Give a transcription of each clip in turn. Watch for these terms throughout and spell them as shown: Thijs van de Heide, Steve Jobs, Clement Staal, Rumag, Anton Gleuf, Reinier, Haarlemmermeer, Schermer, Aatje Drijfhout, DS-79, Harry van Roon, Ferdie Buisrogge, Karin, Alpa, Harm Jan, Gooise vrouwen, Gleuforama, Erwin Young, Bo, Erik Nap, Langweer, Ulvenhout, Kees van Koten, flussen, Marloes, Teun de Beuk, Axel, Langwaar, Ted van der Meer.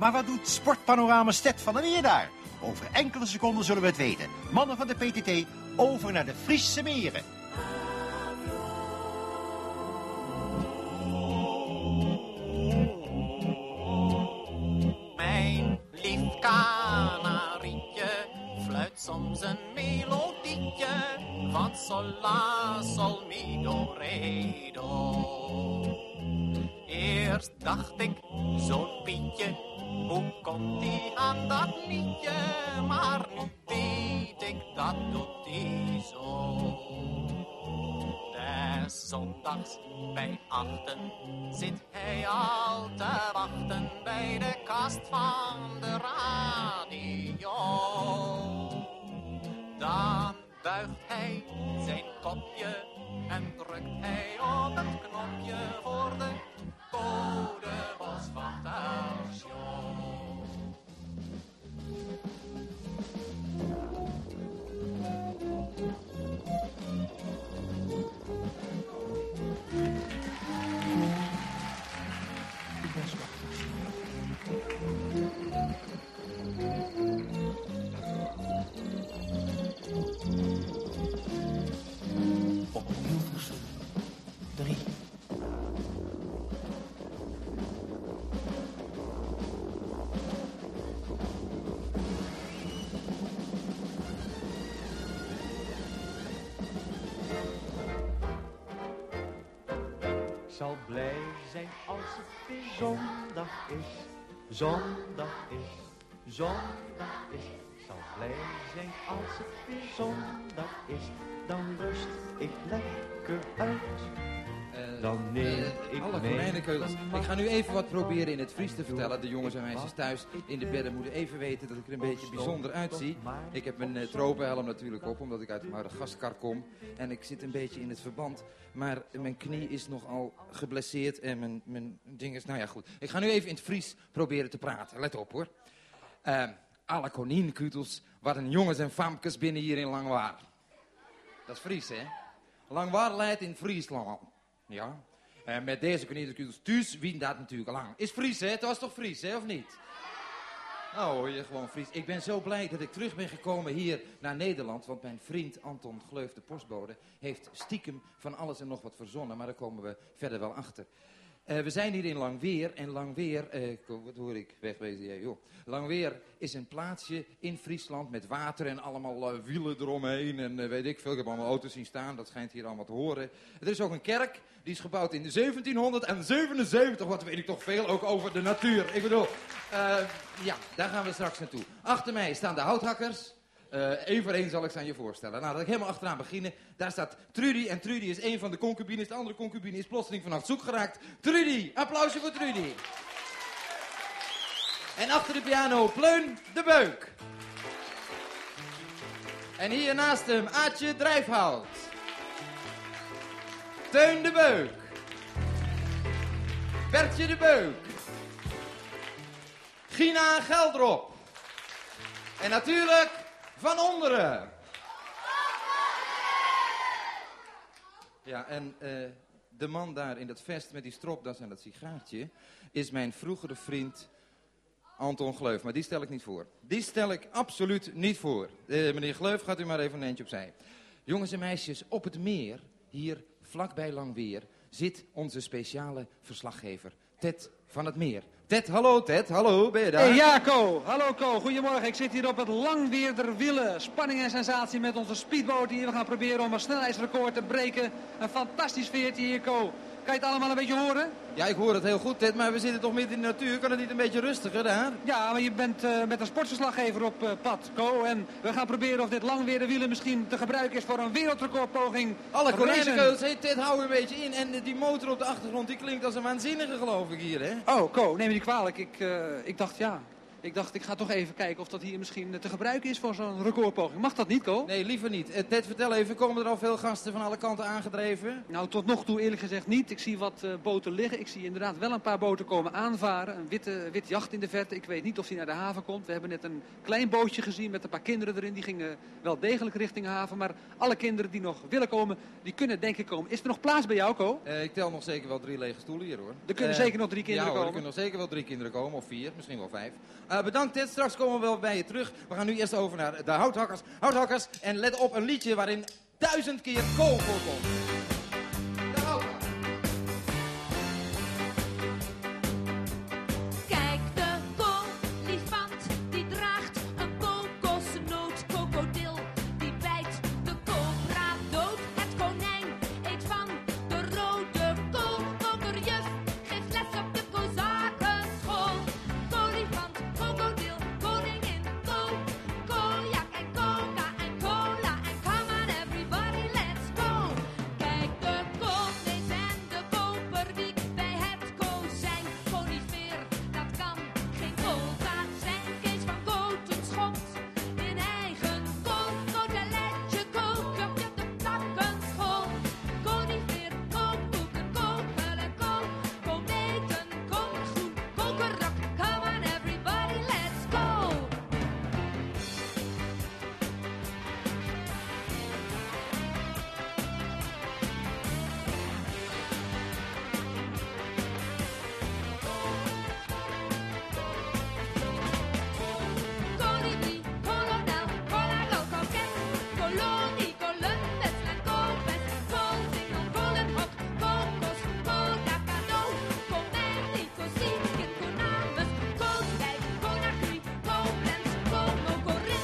Maar wat doet Sportpanorama's Ted van der Meer daar? Over enkele seconden zullen we het weten. Mannen van de PTT, over naar de Friese meren. Mijn lief kanarietje fluit soms een melodietje van sol la sol mi do re do. Eerst dacht ik, zo'n pietje, hoe komt die aan dat liedje? Maar nu weet ik, dat doet die zo. Des zondags bij achten zit hij al te wachten bij de kast van de radio. Dan buigt hij zijn kopje en drukt hij op het knopje voor de code Bos van Telsjoen. Ik zal blij zijn als het weer zondag is, zondag is, zondag is. Ik zal blij zijn als het weer zondag is, dan rust ik lekker uit. Dan neem ik alle konijnenkeutels. Ik ga nu even wat proberen in het Fries te vertellen. De jongens en meisjes thuis in de bedden moeten even weten dat ik er een beetje bijzonder uitzie. Ik heb mijn tropenhelm natuurlijk op, omdat ik uit de Madagaskar kom. En ik zit een beetje in het verband. Maar mijn knie is nogal geblesseerd en mijn ding is... Nou ja, goed. Ik ga nu even in het Fries proberen te praten. Let op, hoor. Alle koninkeutels, wat een jongens en famkes binnen hier in Langwaar. Dat is Fries, hè? Langwaar leidt in Friesland. Ja. En met deze koninkeutels thuis wien dat natuurlijk lang. Is Fries, hè? Het was toch Fries, hè? Of niet? Nou, hoor je, gewoon Fries. Ik ben zo blij dat ik terug ben gekomen hier naar Nederland. Want mijn vriend Anton Gleuf, de postbode, heeft stiekem van alles en nog wat verzonnen. Maar daar komen we verder wel achter. We zijn hier in Langweer. En Langweer... wat hoor ik? Wegwezen jij, joh. Langweer is een plaatsje in Friesland met water en allemaal wielen eromheen. En weet ik veel. Ik heb allemaal auto's zien staan. Dat schijnt hier allemaal te horen. Er is ook een kerk. Die is gebouwd in 1777. Wat weet ik toch veel ook over de natuur. Ik bedoel... ja, daar gaan we straks naartoe. Achter mij staan de houthakkers. Eén voor één zal ik ze aan je voorstellen. Nou, dat ik helemaal achteraan beginnen. Daar staat Trudy. En Trudy is één van de concubines. De andere concubine is plotseling vanaf zoek geraakt. Trudy! Applausje voor Trudy. En achter de piano Pleun de Beuk. En hier naast hem Aatje Drijfhout. Teun de Beuk. Bertje de Beuk. Gina Geldrop. En natuurlijk Van Onderen. Ja, en de man daar in dat vest met die stropdas en dat sigaartje is mijn vroegere vriend Anton Gleuf. Maar die stel ik niet voor. Die stel ik absoluut niet voor. Meneer Gleuf, gaat u maar even een eentje opzij. Jongens en meisjes, op het meer, hier vlakbij Langweer, zit onze speciale verslaggever Ted van het Meer. Ted, hallo Ted, hallo, ben je daar? Hey, ja, Co, hallo Co, goedemorgen. Ik zit hier op het Langweerder Willen. Spanning en sensatie met onze speedboot hier. We gaan proberen om een snelheidsrecord te breken. Een fantastisch veertje hier, Co. Kan je het allemaal een beetje horen? Ja, ik hoor het heel goed, Ted, maar we zitten toch midden in de natuur. Kan het niet een beetje rustiger daar? Ja, maar je bent met een sportverslaggever op pad, Co. En we gaan proberen of dit Langweerder Willen misschien te gebruiken is voor een wereldrecordpoging. Alle konijnenkeutels, hey, Ted, hou een beetje in. En die motor op de achtergrond, die klinkt als een waanzinnige, geloof ik, hier, hè? Oh, Co, neem je die kwalijk. Ik dacht, ja... Ik dacht, ik ga toch even kijken of dat hier misschien te gebruiken is voor zo'n recordpoging. Mag dat niet, Ko? Nee, liever niet. Ted, vertel even, komen er al veel gasten van alle kanten aangedreven? Nou, tot nog toe eerlijk gezegd niet. Ik zie wat boten liggen. Ik zie inderdaad wel een paar boten komen aanvaren. Een wit jacht in de verte. Ik weet niet of die naar de haven komt. We hebben net een klein bootje gezien met een paar kinderen erin. Die gingen wel degelijk richting haven. Maar alle kinderen die nog willen komen, die kunnen denk ik komen. Is er nog plaats bij jou, Ko? Ik tel nog zeker wel 3 lege stoelen hier, hoor. Er kunnen zeker nog 3 kinderen komen. Ja, er kunnen nog zeker wel 3 kinderen komen. Of 4, misschien wel 5. Bedankt, Ted. Straks komen we wel bij je terug. We gaan nu eerst over naar de houthakkers. Houthakkers, en let op, een liedje waarin 1000 keer kool voorkomt. De houthakkers. Kijk, de olifant, die draagt een kokosnoot. Krokodil, die bijt de cobra dood. Het konijn eet van de rode kool. Kokerjuf geeft les op de kozakenschool. Olifant, krokodil, koningin, kool, kojak en coca en cola. En come on everybody, let's go. Kijk, de koolmees en de koperwiek bij het kozijn. Conifeer, dat kan geen koolzaad zijn. Kees van Koten schopt in eigen kool. Koteletje, kookje op de takkenschool. Conifeer, kookboeken, kokelen, kool. Kometen, kookgroen, kokerrak. Come on everybody, let's go. Kolibrie, kolonel, kola, lokoket, kolonie, kolumbus en koolpest, koolsingel, kolenhok, kokos, kolkakado, komijn, lycosiet, kinkonamus, koolwijk, konakrie, koolens, komo, Korinthe,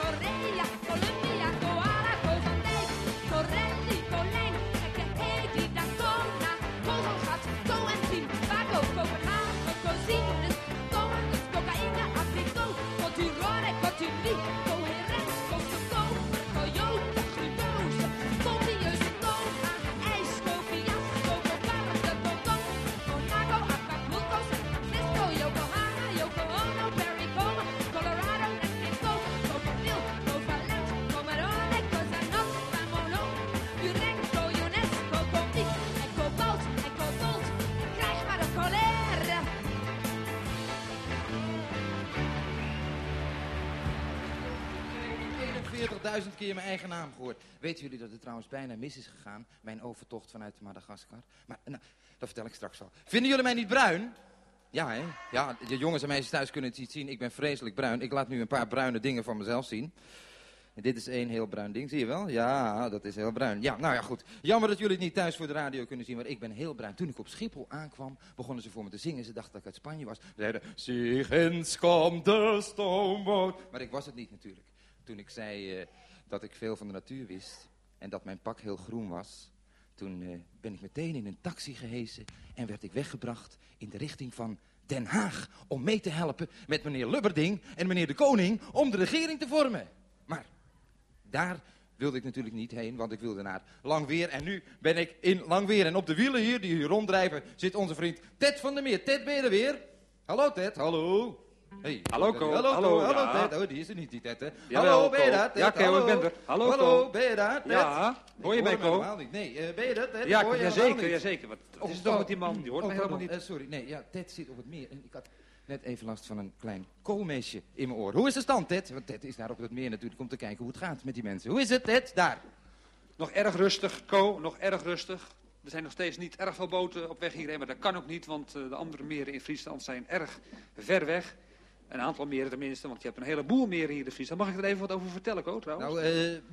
Korea, Columbia, koala, kozandijk, korelli, kolijn, gekke hedi, dakona, kogelgat, koentien, bago, kopenhagen, cosinus, koanus, cocaïne, aprikoot, coturone, cotulie, coherens, costokoop, coyote, glucose, copieuze, coma, ijs, copias, cocobarde, cocon, monaco, acapulcos, Cristo, Yokohama, Yokohono, Perry, Coma, Colorado, Mexico, Coconil, Covalent, Comarone, Cosanos, Ramolon, Urenco, UNESCO, Copic, en Cobalt, en Cobalt, en krijg maar de colère. Ik heb 41.000 keer mijn eigen naam gehoord. Weten jullie dat het trouwens bijna mis is gegaan? Mijn overtocht vanuit Madagaskar. Maar nou, dat vertel ik straks al. Vinden jullie mij niet bruin? Ja, hè? Ja, de jongens en meisjes thuis kunnen het niet zien. Ik ben vreselijk bruin. Ik laat nu een paar bruine dingen van mezelf zien. En dit is één heel bruin ding, zie je wel? Ja, dat is heel bruin. Ja, nou ja, goed. Jammer dat jullie het niet thuis voor de radio kunnen zien, maar ik ben heel bruin. Toen ik op Schiphol aankwam, begonnen ze voor me te zingen. Ze dachten dat ik uit Spanje was. Ze zeiden, Sigens komt de stoomboot. Maar ik was het niet natuurlijk. Toen ik zei dat ik veel van de natuur wist en dat mijn pak heel groen was, toen ben ik meteen in een taxi gehesen en werd ik weggebracht in de richting van Den Haag om mee te helpen met meneer Lubberding en meneer de Koning om de regering te vormen. Maar daar wilde ik natuurlijk niet heen, want ik wilde naar Langweer. En nu ben ik in Langweer. En op de wielen hier, die hier ronddrijven, zit onze vriend Ted van der Meer. Ted, ben je er weer? Hallo Ted, hallo. Hey, hallo Ko. Hallo, hallo Ted. Oh, die is er niet, die Ted, hè. Jawel, hallo, ben je daar, Ted? Ja, Ko, ik ben er. Hallo, Ko. Ben je daar, Ted? Ja, hoor je mij, Ko? Helemaal niet. Nee, ben je dat, Ted? Ja, jazeker. Wat is het toch met die man? Die hoort mij helemaal niet. Sorry, nee, ja, Ted zit op het meer en ik had net even last van een klein koolmeesje in mijn oor. Hoe is de stand, Ted? Want Ted is daar op het meer natuurlijk om te kijken hoe het gaat met die mensen. Hoe is het, Ted? Daar. Nog erg rustig, Ko. Nog erg rustig. Er zijn nog steeds niet erg veel boten op weg hierheen, maar dat kan ook niet, want de andere meren in Friesland zijn erg ver weg. Een aantal meren tenminste, want je hebt een heleboel meren hier in Friesland. Mag ik er even wat over vertellen, Ko, trouwens? Nou,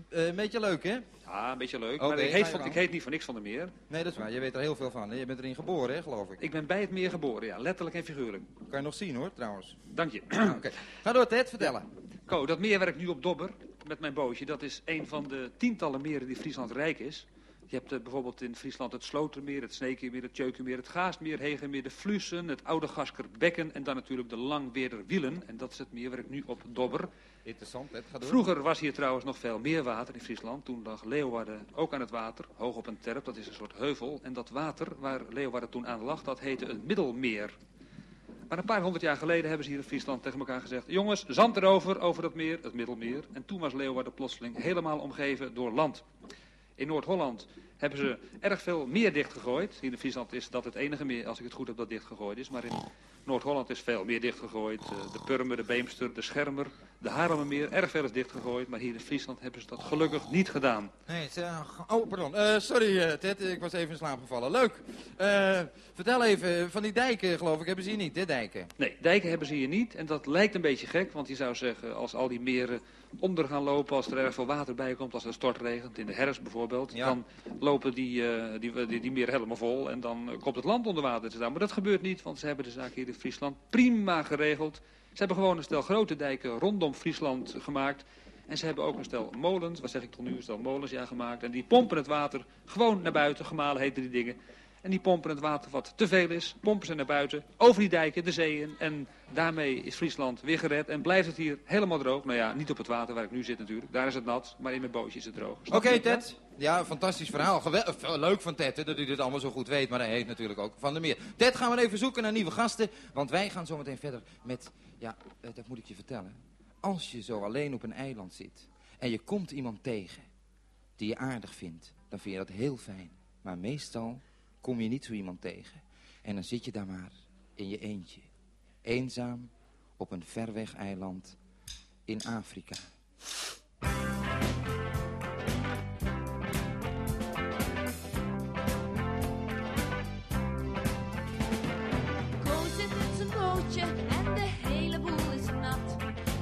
een beetje leuk, hè? Ja, een beetje leuk. Okay, maar ik heet niet voor niks van de meer. Nee, dat is waar. Je weet er heel veel van. Hè? Je bent erin geboren, hè, geloof ik. Ik ben bij het meer geboren, ja. Letterlijk en figuurlijk. Kan je nog zien, hoor, trouwens. Dank je. Okay. Ga door, Ted. Vertellen. Ko, dat meer werkt nu op dobber met mijn bootje. Dat is een van de tientallen meren die Friesland rijk is. Je hebt bijvoorbeeld in Friesland het Slotermeer, het Sneekmeer, het Tjeukenmeer, het Gaasmeer, Hegenmeer, de Flussen, het Oudegaskerbekken en dan natuurlijk de Langweerderwielen. En dat is het meer waar ik nu op dobber. Interessant, hè? Gaat door. Vroeger was hier trouwens nog veel meer water in Friesland. Toen lag Leeuwarden ook aan het water, hoog op een terp, dat is een soort heuvel. En dat water waar Leeuwarden toen aan lag, dat heette het Middelmeer. Maar een paar honderd jaar geleden hebben ze hier in Friesland tegen elkaar gezegd: jongens, zand erover, over dat meer, het Middelmeer. En toen was Leeuwarden plotseling helemaal omgeven door land. In Noord-Holland hebben ze erg veel meer dichtgegooid. Hier in Friesland is dat het enige meer, als ik het goed heb, dat dichtgegooid is. Maar in Noord-Holland is veel meer dichtgegooid. De Purmer, de Beemster, de Schermer, de Haarlemmermeer, erg veel is dichtgegooid. Maar hier in Friesland hebben ze dat gelukkig niet gedaan. Nee, het, sorry Ted, ik was even in slaap gevallen. Leuk. Vertel even, van die dijken geloof ik hebben ze hier niet, hè, dijken? Nee, dijken hebben ze hier niet. En dat lijkt een beetje gek, want je zou zeggen als al die meren onder gaan lopen, als er erg veel water bij komt, als het stortregent, in de herfst bijvoorbeeld, ja, dan lopen die meer helemaal vol en dan komt het land onder water te staan. Maar dat gebeurt niet, want ze hebben de zaak hier in Friesland prima geregeld. Ze hebben gewoon een stel grote dijken rondom Friesland gemaakt. En ze hebben ook een stel molens, wat zeg ik tot nu, een stel molens, ja, gemaakt. En die pompen het water gewoon naar buiten, gemalen heten die dingen. En die pompen het water wat te veel is, pompen ze naar buiten, over die dijken, de zeeën. En daarmee is Friesland weer gered en blijft het hier helemaal droog. Nou ja, niet op het water waar ik nu zit natuurlijk, daar is het nat, maar in mijn bootje is het droog. Oké, Ted. Ja, fantastisch verhaal. Leuk van Ted, hè, dat u dit allemaal zo goed weet, maar hij heet natuurlijk ook Van der Meer. Ted, gaan we even zoeken naar nieuwe gasten, want wij gaan zo meteen verder met, ja, dat moet ik je vertellen. Als je zo alleen op een eiland zit en je komt iemand tegen die je aardig vindt, dan vind je dat heel fijn, maar meestal kom je niet zo iemand tegen. En dan zit je daar maar in je eentje. Eenzaam op een verweg eiland in Afrika. Ko zit met zijn bootje en de hele boel is nat.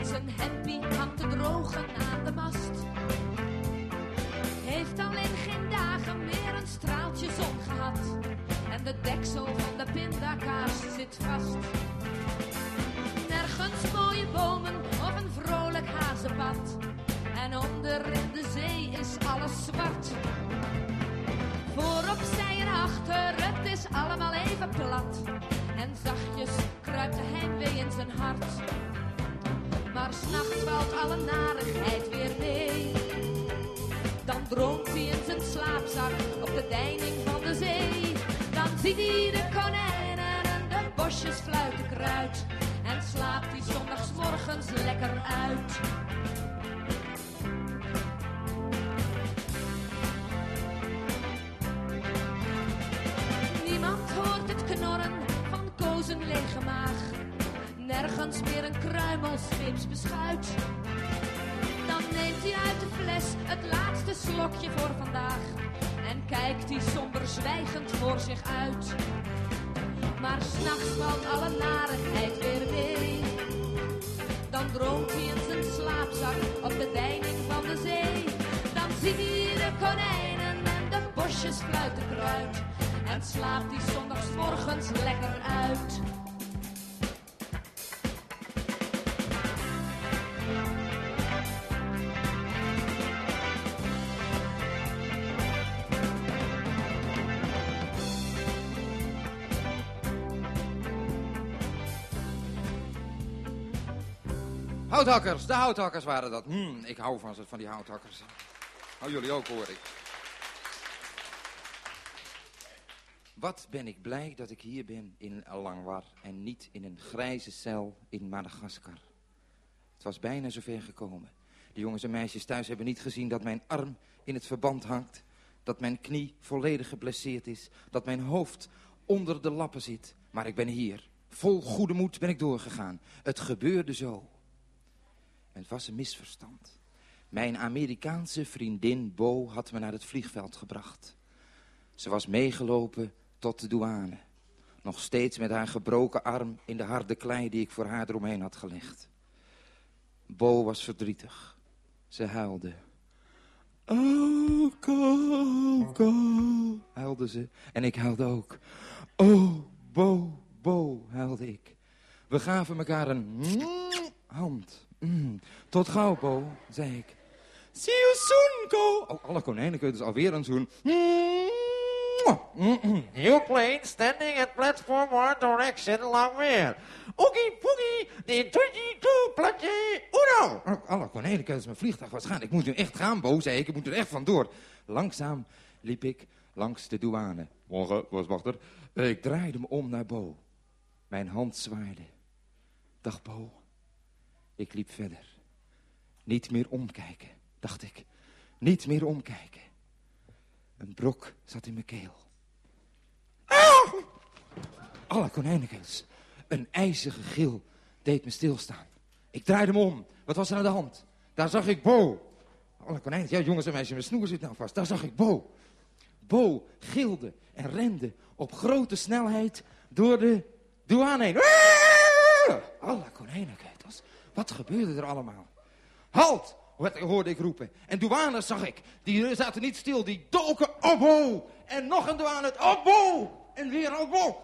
Zijn hempie hangt te drogen aan de mast. Heeft alleen geen dagen meer een straaltje zon gehad. En de deksel van de pindakaas zit vast. Nergens mooie bomen of een vrolijk hazenpad. En onder in de zee is alles zwart. Voorop, zij en achter, het is allemaal even plat. En zachtjes kruipt de heimwee in zijn hart. Maar s'nachts valt alle narigheid weer mee. Dan droomt hij in zijn slaapzak op de deining van de zee. Dan ziet hij de konijnen en de bosjes fluiten kruid. En slaapt hij zondagsmorgens lekker uit. Niemand hoort het knorren van Koos een lege maag. Nergens meer een kruimel scheepsbeschuit. Dan neemt hij uit de fles het laatste slokje voor vandaag. En kijkt hij somber zwijgend voor zich uit. Maar s'nachts valt alle narigheid weer mee. Dan droomt hij in zijn slaapzak op de deining van de zee. Dan ziet hij de konijnen en de bosjes fluiten kruid. En slaapt hij zondagsmorgens lekker uit. Houthakkers, de houthakkers waren dat. Ik hou van die houthakkers. Hou jullie ook, hoor ik. Wat ben ik blij dat ik hier ben in Langwaar en niet in een grijze cel in Madagaskar. Het was bijna zover gekomen. De jongens en meisjes thuis hebben niet gezien dat mijn arm in het verband hangt. Dat mijn knie volledig geblesseerd is. Dat mijn hoofd onder de lappen zit. Maar ik ben hier. Vol goede moed ben ik doorgegaan. Het gebeurde zo. Het was een misverstand. Mijn Amerikaanse vriendin Bo had me naar het vliegveld gebracht. Ze was meegelopen tot de douane. Nog steeds met haar gebroken arm in de harde klei die ik voor haar eromheen had gelegd. Bo was verdrietig. Ze huilde. Oh, Ko, Ko, huilde ze. En ik huilde ook. Oh, Bo, Bo, huilde ik. We gaven elkaar een hand. Tot gauw, Bo, zei ik. See you soon, Ko. Oh, alle konijnen kunnen dus alweer een zoen. New plane standing at platform 1 direction Langweer. Oogie poogie, de 22 plantje uno. Oh, alle konijnen kunnen dus mijn vliegtuig waarschijnlijk. Ik moet nu echt gaan, Bo, zei ik. Ik moet er echt vandoor. Langzaam liep ik langs de douane. Morgen, boswachter. Ik draaide me om naar Bo. Mijn hand zwaaide. Dag Bo. Ik liep verder. Niet meer omkijken, dacht ik. Niet meer omkijken. Een brok zat in mijn keel. Ah! Alle konijnenkeels. Een ijzige gil deed me stilstaan. Ik draaide me om. Wat was er aan de hand? Daar zag ik Bo. Alle konijnen, ja jongens en meisjes, mijn snoer zit nou vast. Daar zag ik Bo. Bo gilde en rende op grote snelheid door de douane heen. Ah! Alle konijnenkeels. Wat gebeurde er allemaal? Halt, hoorde ik roepen. En douaners zag ik. Die zaten niet stil. Die doken op Bo. En nog een douane. Op Bo. En weer op Bo.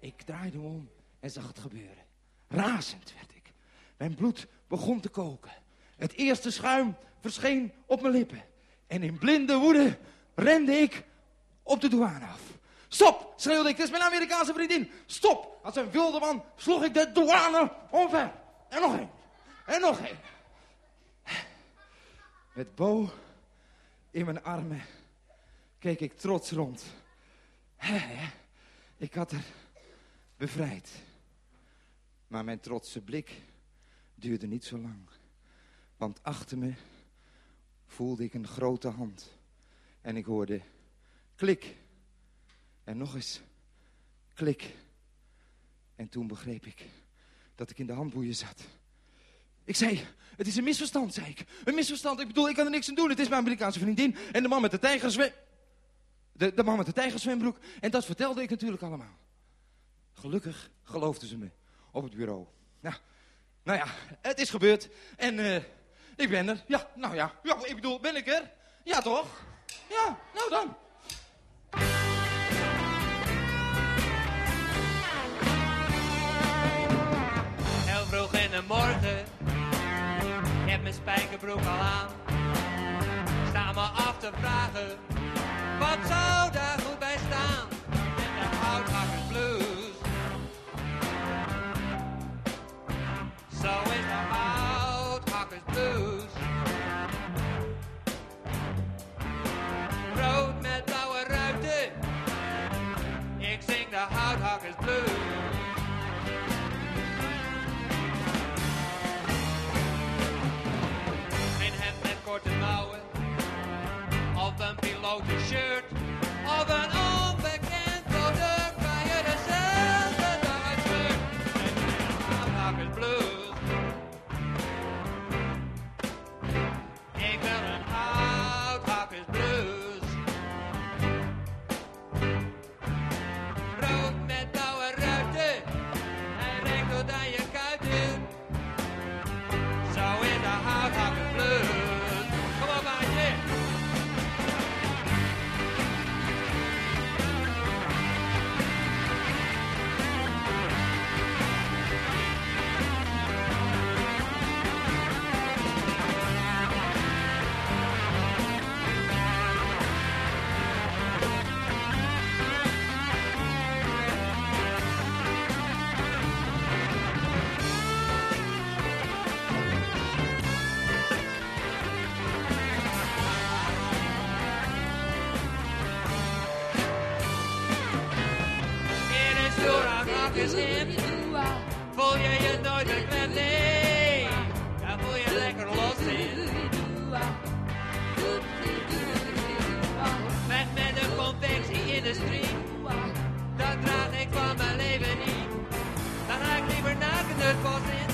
Ik draaide me om en zag het gebeuren. Razend werd ik. Mijn bloed begon te koken. Het eerste schuim verscheen op mijn lippen. En in blinde woede rende ik op de douane af. Stop, schreeuwde ik. Dat is mijn Amerikaanse vriendin. Stop. Als een wilde man sloeg ik de douane omver. En nog één. En nog één. Met Bo in mijn armen keek ik trots rond. Ik had haar bevrijd. Maar mijn trotse blik duurde niet zo lang. Want achter me voelde ik een grote hand. En ik hoorde klik. En nog eens klik. En toen begreep ik dat ik in de handboeien zat. Ik zei, het is een misverstand, zei ik. Een misverstand, ik bedoel, ik kan er niks aan doen. Het is mijn Amerikaanse vriendin en de man met de tijgerzwembroek. En dat vertelde ik natuurlijk allemaal. Gelukkig geloofden ze me op het bureau. Nou ja, het is gebeurd. En ik ben er. Ja, nou ja. Ja, ik bedoel, ben ik er? Ja, toch? Ja, nou dan. Heel vroeg in de morgen. Ik heb mijn spijkerbroek al aan. Sta me af te vragen, wat zou daar goed bij staan? En dat oudhakker blues. Zo is de oudhakkers blues. Rood met blauwe ruiten. Ik zing de oudhakkers blues. Of een pilotenshirt, of een onbekend product waar je dezelfde dag uit schuurt. En de oudhakkers blues. Ik wil een oudhakkers blues. Rood met blauwe ruiten en recht tot aan je kuit in. Zo is de oudhakkers blues. Voel je je nooit een klem? Nee, daar voel je lekker los in. Weg met de confectie-industrie, dat draag ik van mijn leven niet. Dan ga ik liever naakt het bos in.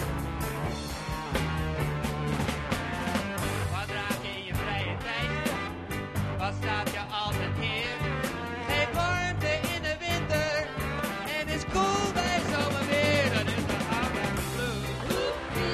Wat draag je in je vrije tijd? Wat staat je altijd hier? Geef warmte in de winter en is koel bij zomerweer. Dan is de oudhakkers blues.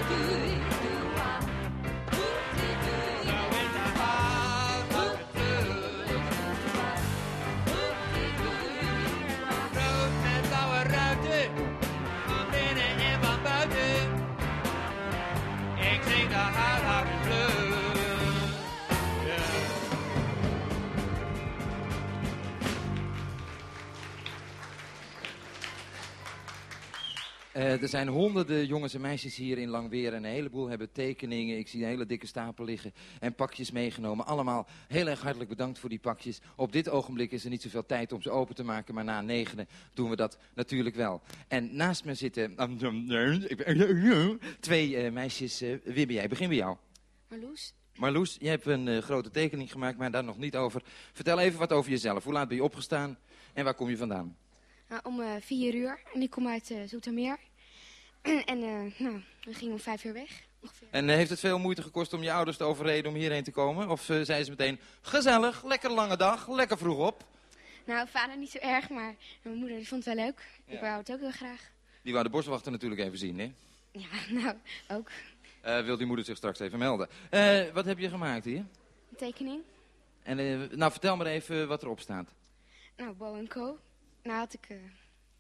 Er zijn honderden jongens en meisjes hier in Langweer en een heleboel hebben tekeningen. Ik zie een hele dikke stapel liggen en pakjes meegenomen. Allemaal heel erg hartelijk bedankt voor die pakjes. Op dit ogenblik is er niet zoveel tijd om ze open te maken, maar na 9e doen we dat natuurlijk wel. En naast me zitten twee meisjes. Wibbe, jij begin bij jou. Marloes. Marloes, jij hebt een grote tekening gemaakt, maar daar nog niet over. Vertel even wat over jezelf. Hoe laat ben je opgestaan en waar kom je vandaan? Om 4 uur. En ik kom uit Zoetermeer. We gingen om 5 uur weg. Ongeveer. En heeft het veel moeite gekost om je ouders te overreden om hierheen te komen? Of zeiden ze meteen, gezellig, lekker lange dag, lekker vroeg op? Nou, vader niet zo erg, maar mijn moeder die vond het wel leuk. Ja. Ik wou het ook heel graag. Die wou de boswachter natuurlijk even zien, hè? Ja, nou, ook. Wil die moeder zich straks even melden. Wat heb je gemaakt hier? Een tekening. En vertel maar even wat erop staat. Nou, Bo en Co. Nou, had ik...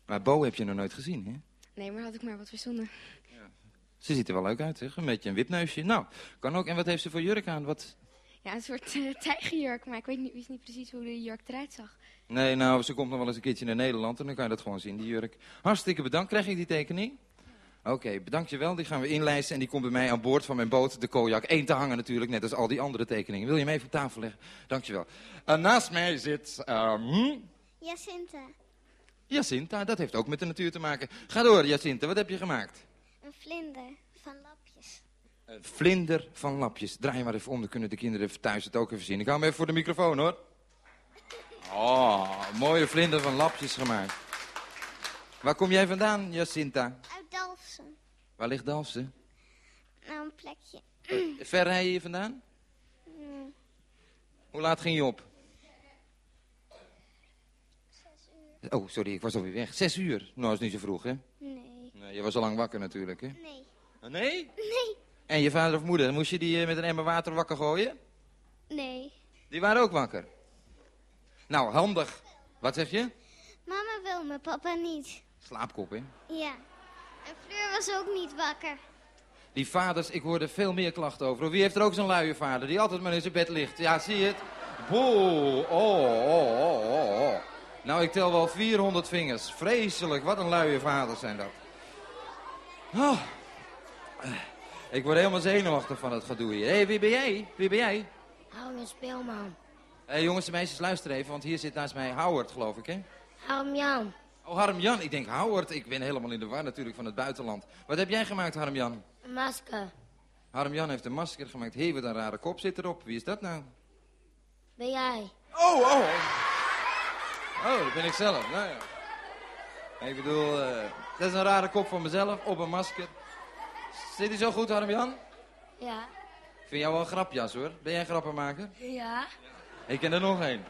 Maar Bo heb je nog nooit gezien, hè? Nee, maar had ik maar wat verzonnen. Ja. Ze ziet er wel leuk uit, zeg. Een beetje een wipneusje. Nou, kan ook. En wat heeft ze voor jurk aan? Wat... Ja, een soort tijgerjurk, maar ik wist niet precies hoe de jurk eruit zag. Nee, nou, ze komt nog wel eens een keertje naar Nederland en dan kan je dat gewoon zien, die jurk. Hartstikke bedankt. Krijg ik die tekening? Oké, bedankt je wel. Die gaan we inlijsten en die komt bij mij aan boord van mijn boot, de Kojak. 1 te hangen natuurlijk, net als al die andere tekeningen. Wil je hem even op tafel leggen? Dank je wel. Naast mij zit... Jacinta. Jacinta, dat heeft ook met de natuur te maken. Ga door, Jacinta, wat heb je gemaakt? Een vlinder van lapjes. Een vlinder van lapjes. Draai maar even om, dan kunnen de kinderen thuis het ook even zien. Ik hou hem even voor de microfoon, hoor. Oh, mooie vlinder van lapjes gemaakt. Waar kom jij vandaan, Jacinta? Uit Dalfsen. Waar ligt Dalfsen? Nou, een plekje. Ver rij je hier vandaan? Mm. Hoe laat ging je op? 6 uur. Oh, sorry, ik was alweer weg. 6 uur? Nou, is niet zo vroeg, hè? Nee. Je was al lang wakker natuurlijk, hè? Nee. Oh, nee? Nee. En je vader of moeder, moest je die met een emmer water wakker gooien? Nee. Die waren ook wakker? Nou, handig. Wat zeg je? Mama wil me, papa niet. Slaapkop, hè? Ja. En Fleur was ook niet wakker. Die vaders, ik hoor er veel meer klachten over. Wie heeft er ook zo'n luie vader die altijd maar in zijn bed ligt? Ja, zie je het? Boe, oh. Nou, ik tel wel 400 vingers. Vreselijk, wat een luie vaders zijn dat. Oh. Ik word helemaal zenuwachtig van het gedoe hier. Hé, wie ben jij? Wie ben jij? Hou een speelman. Hé, jongens en meisjes, luister even, want hier zit naast mij Howard, geloof ik, hè? Harm Jan. Oh, Harm Jan. Ik denk, Howard, ik ben helemaal in de war natuurlijk van het buitenland. Wat heb jij gemaakt, Harm Jan? Een masker. Harm Jan heeft een masker gemaakt. Hé, wat een rare kop zit erop. Wie is dat nou? Ben jij. Oh. Oh, dat ben ik zelf. Nou ja. Ik bedoel, dat is een rare kop van mezelf op een masker. Zit hij zo goed, Harm Jan? Ja. Ik vind jou wel een grapjas, hoor. Ben jij een grappenmaker? Ja. Ik ken er nog één.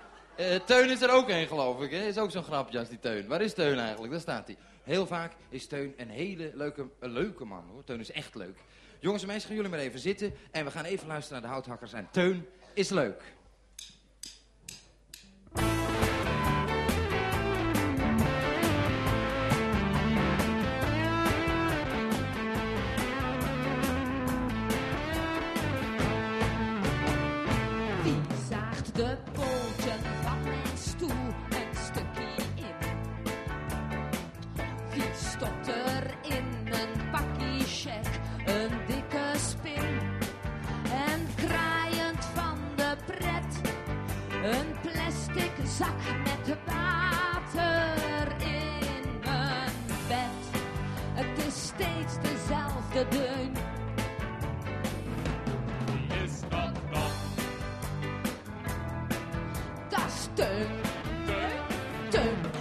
Teun is er ook een, geloof ik. Hè? Is ook zo'n grapjas, die Teun. Waar is Teun eigenlijk? Daar staat hij. Heel vaak is Teun een hele leuke man, hoor. Teun is echt leuk. Jongens en meisjes, gaan jullie maar even zitten. En we gaan even luisteren naar de houthakkers. En Teun is leuk. Wie zaagt de pootjes? Stopt er in een pakkie check een dikke spin en kraaiend van de pret een plastic zak met water in mijn bed. Het is steeds dezelfde deun. Wie is dat dan? Dat is Teun.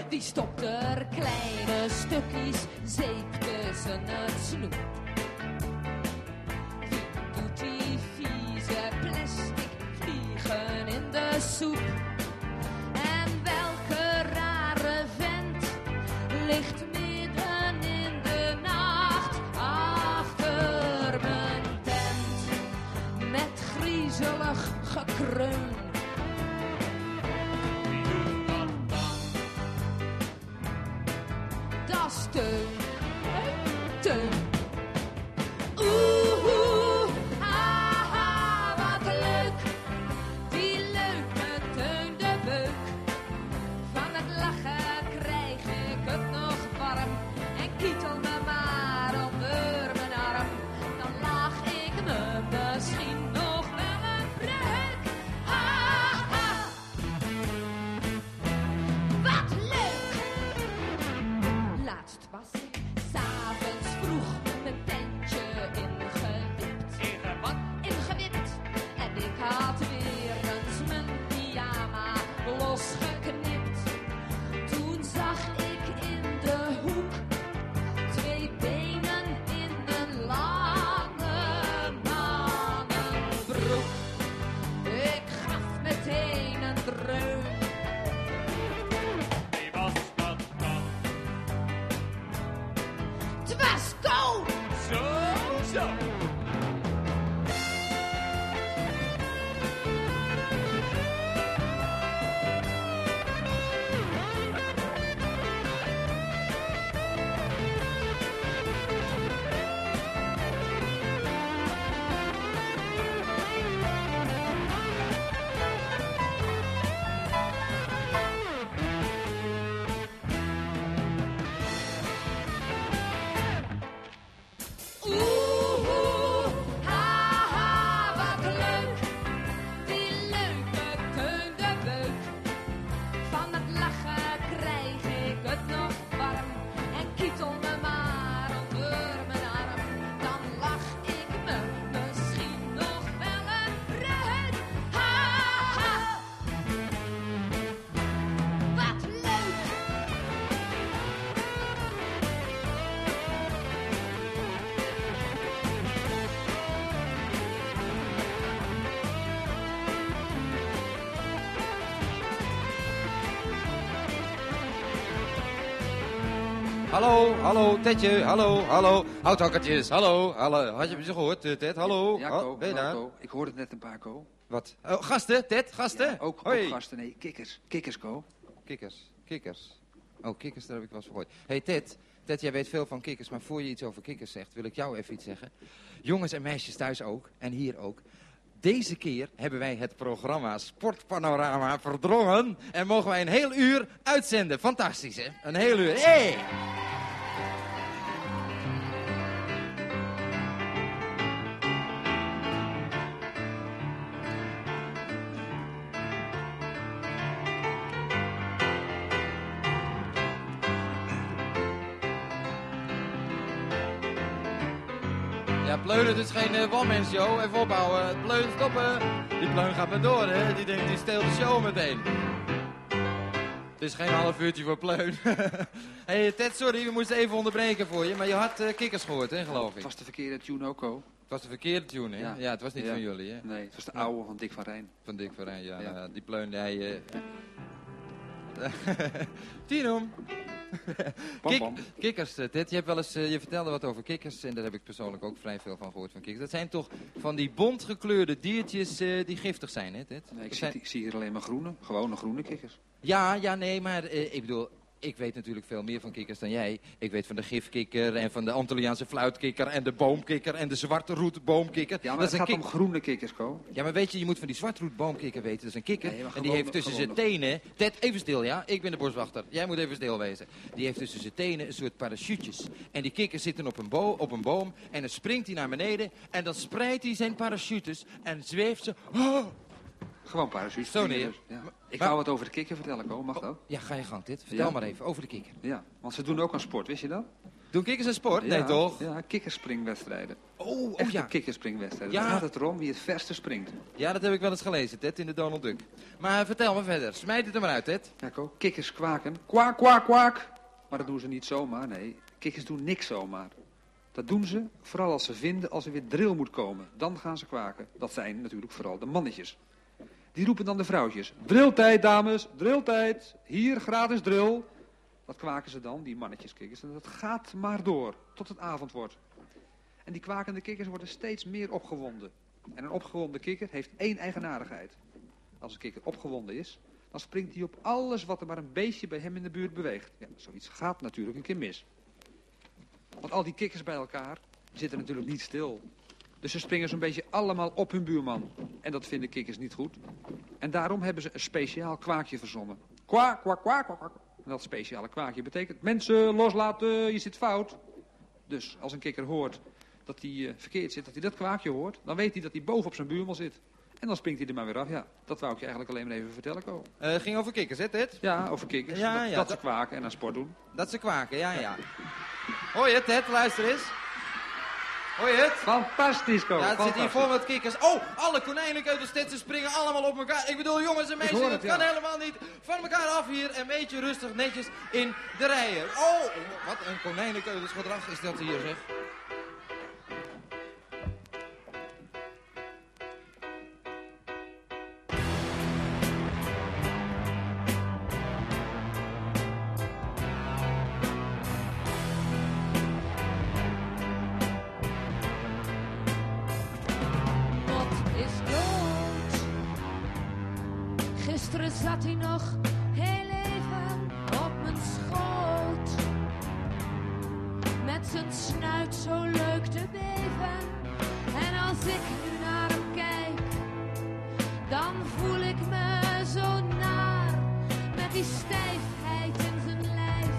Die stopt er kleine stukjes zeep tussen het snoep. Die doet die vieze plastic vliegen in de soep. En welke rare vent ligt midden in de nacht achter mijn tent met griezelig gekreun. Teun. Oeh, haha, wat leuk. Die leuke Pleun de Beuk. Van het lachen krijg ik het nog warm en kietel me maar. Het was koud. Zo. Hallo, Tedje, hallo, houthakkertjes, hallo, had je me zo gehoord, Ted, hallo? Ja, Ko, Ko, ik hoorde het net een paar, Ko. Wat? Oh, gasten, Ted, gasten? Ja, ook gasten, nee, kikkers, Ko. Kikkers. Oh, kikkers, daar heb ik wel eens gehoord. Hey, Ted, jij weet veel van kikkers, maar voor je iets over kikkers zegt, wil ik jou even iets zeggen. Jongens en meisjes thuis ook, en hier ook. Deze keer hebben wij het programma Sportpanorama verdrongen en mogen wij een heel uur uitzenden. Fantastisch, hè? Een heel uur. Hey! Ja, Pleun, het is geen one-man show. Even opbouwen. Pleun, stoppen. Die Pleun gaat maar door, hè. Die denkt, die steelt de show meteen. Het is geen half uurtje voor Pleun. Hey, Ted, sorry, we moesten even onderbreken voor je. Maar je had kikkers gehoord, hè, geloof ik. Het was de verkeerde tune ook, hoor. Het was de verkeerde tune, hè? Ja, het was niet van jullie, hè? Nee, het was de oude van Dick van Rijn. Van Dick van Rijn, ja. Die Pleun, hij... Tinoem. Kikkers, Ted, je hebt wel eens, je vertelde wat over kikkers en daar heb ik persoonlijk ook vrij veel van gehoord van kikkers. Dat zijn toch van die bontgekleurde diertjes die giftig zijn, hè, Ted? Nee, ik zie hier alleen maar gewone groene kikkers. Ja, nee, maar ik bedoel, ik weet natuurlijk veel meer van kikkers dan jij. Ik weet van de gifkikker en van de Antilliaanse fluitkikker en de boomkikker en de zwarte roetboomkikker. Ja, maar dat gaat om groene kikkers, Ko. Ja, maar weet je, je moet van die zwarte roetboomkikker weten. Dat is een kikker en die heeft tussen zijn tenen... Ted, even stil, ja? Ik ben de boswachter. Jij moet even stil wezen. Die heeft tussen zijn tenen een soort parachutes. En die kikkers zitten op een boom en dan springt hij naar beneden en dan spreidt hij zijn parachutes en zweeft ze... Oh! Gewoon parachutes. Zo neer. Ja. Ik wou wat over de kikker vertellen, Ko. Mag dat? Ja, ga je gang, dit. Vertel maar even over de kikker. Ja, want ze doen ook aan sport, wist je dat? Doen kikkers aan sport? Ja, nee, toch? Ja, kikkerspringwedstrijden. Echte kikkerspringwedstrijden. Ja. Daar gaat het erom wie het verste springt. Ja, dat heb ik wel eens gelezen, Ted, in de Donald Duck. Maar vertel me verder. Smijt het er maar uit, Ted. Ja, Ko. Kikkers kwaken. Kwaak, kwaak, kwaak. Maar dat doen ze niet zomaar, nee. Kikkers doen niks zomaar. Dat doen ze vooral als ze vinden als er weer drill moet komen. Dan gaan ze kwaken. Dat zijn natuurlijk vooral de mannetjes. Die roepen dan de vrouwtjes. Drilltijd, dames, drilltijd. Hier, gratis drill. Dat kwaken ze dan, die mannetjeskikkers. En dat gaat maar door, tot het avond wordt. En die kwakende kikkers worden steeds meer opgewonden. En een opgewonden kikker heeft één eigenaardigheid. Als een kikker opgewonden is, dan springt hij op alles wat er maar een beetje bij hem in de buurt beweegt. Ja, zoiets gaat natuurlijk een keer mis. Want al die kikkers bij elkaar zitten natuurlijk niet stil. Dus ze springen zo'n beetje allemaal op hun buurman. En dat vinden kikkers niet goed. En daarom hebben ze een speciaal kwaakje verzonnen. Kwaak, kwaak, kwaak, kwaak, kwaak. En dat speciale kwaakje betekent... Mensen, loslaten, je zit fout. Dus als een kikker hoort dat hij verkeerd zit, dat hij dat kwaakje hoort... dan weet hij dat hij boven op zijn buurman zit. En dan springt hij er maar weer af. Ja, dat wou ik je eigenlijk alleen maar even vertellen, Ko. Het ging over kikkers, hè, Ted? Ja, over kikkers. Ja, dat ze kwaken en aan sport doen. Dat ze kwaken, ja. Hoi, hè, Ted, luister eens. Hoor je het? Fantastisch, Ko. Ja, het zit hier vol met kikkers. Oh, alle konijnenkeutels, Ted, ze springen allemaal op elkaar. Ik bedoel, jongens en meisjes, het kan helemaal niet. Van elkaar af hier en beetje rustig, netjes in de rijen. Oh, wat een konijnenkeutelsgedrag is dat hier, zeg. gisteren zat hij nog heel even op mijn schoot. Met zijn snuit zo leuk te beven. En als ik nu naar hem kijk, dan voel ik me zo naar. Met die stijfheid in zijn lijf.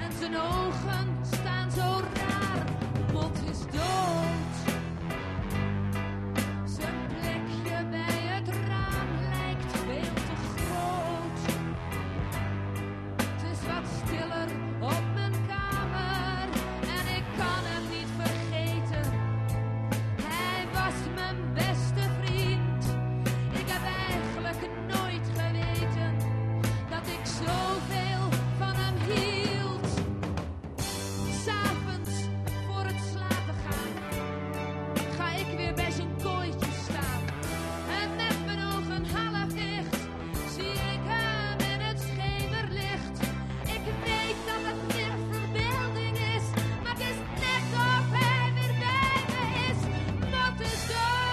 En zijn ogen staan zo raar. De mond is dood. Zijn plekje bij het raam lijkt veel te groot. Het is wat stiller op mijn kamer. En ik kan hem niet vergeten. Hij was mijn beste vriend. Ik heb eigenlijk nooit geweten dat ik zoveel van hem hield. S'avonds voor het slapen gaan ga ik weer bij zijn kooitje staan. En met mijn ogen half dicht zie ik hem in het schemerlicht. Ik weet dat het weer verbeelding is, maar het is net of hij weer bij me is. Wat is dood?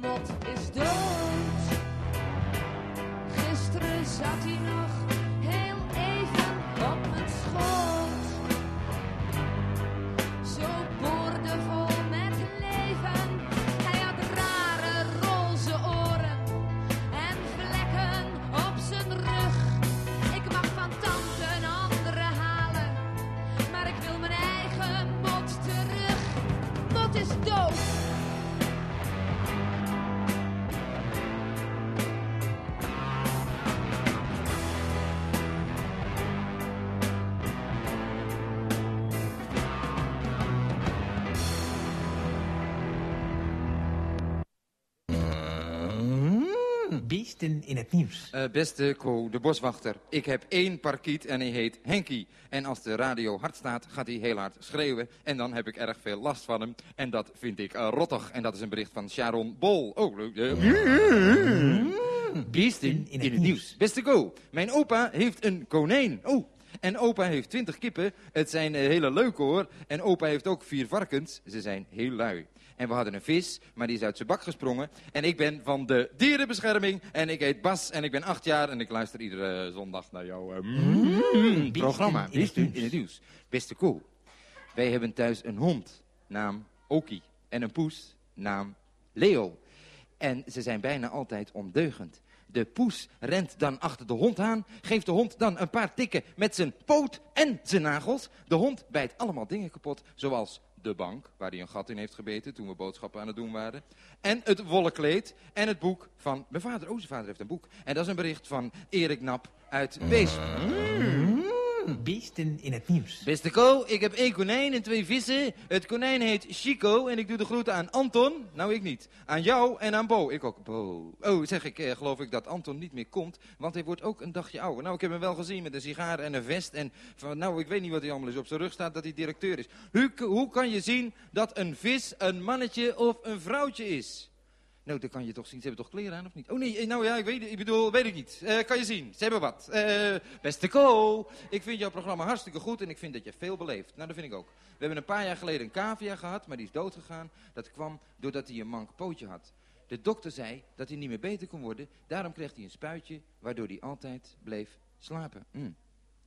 Mot is dood. Gisteren zat hij nog heel even op mijn schoot. Zo boordevol met leven. Hij had rare roze oren en vlekken op zijn rug. Ik mag van tante een andere halen, maar ik wil mijn eigen mot terug. Mot is dood. Beesten in het nieuws. Beste Co, de boswachter. Ik heb 1 parkiet en hij heet Henkie. En als de radio hard staat, gaat hij heel hard schreeuwen. En dan heb ik erg veel last van hem. En dat vind ik rottig. En dat is een bericht van Sharon Bol. Oh, leuk. Beesten in het nieuws. Beste Co, mijn opa heeft een konijn. Oh. En opa heeft 20 kippen. Het zijn hele leuke hoor. En opa heeft ook 4 varkens. Ze zijn heel lui. En we hadden een vis, maar die is uit zijn bak gesprongen. En ik ben van de dierenbescherming. En ik heet Bas en ik ben 8 jaar. En ik luister iedere zondag naar jouw programma. Wist u in het nieuws. Beste Koe, wij hebben thuis een hond, naam Oki. En een poes, naam Leo. En ze zijn bijna altijd ondeugend. De poes rent dan achter de hond aan, geeft de hond dan een paar tikken met zijn poot en zijn nagels. De hond bijt allemaal dingen kapot, zoals de bank, waar hij een gat in heeft gebeten toen we boodschappen aan het doen waren. En het wollen kleed en het boek van mijn vader. Oh, zijn vader heeft een boek. En dat is een bericht van Erik Nap uit Weesp. Beesten in het nieuws. Beste Ko, ik heb 1 konijn en 2 vissen. Het konijn heet Chico en ik doe de groeten aan Anton. Nou, ik niet. Aan jou en aan Bo. Ik ook. Bo. Oh, zeg ik, geloof ik dat Anton niet meer komt, want hij wordt ook een dagje ouder. Nou, ik heb hem wel gezien met een sigaar en een vest. En van, nou, ik weet niet wat hij allemaal is. Op zijn rug staat dat hij directeur is. Hoe kan je zien dat een vis een mannetje of een vrouwtje is? Nou, dan kan je toch zien. Ze hebben toch kleren aan, of niet? Oh nee, nou ja, weet ik niet. Kan je zien, ze hebben wat. Beste Ko, ik vind jouw programma hartstikke goed en ik vind dat je veel beleeft. Nou, dat vind ik ook. We hebben een paar jaar geleden een cavia gehad, maar die is doodgegaan. Dat kwam doordat hij een mank pootje had. De dokter zei dat hij niet meer beter kon worden. Daarom kreeg hij een spuitje, waardoor hij altijd bleef slapen.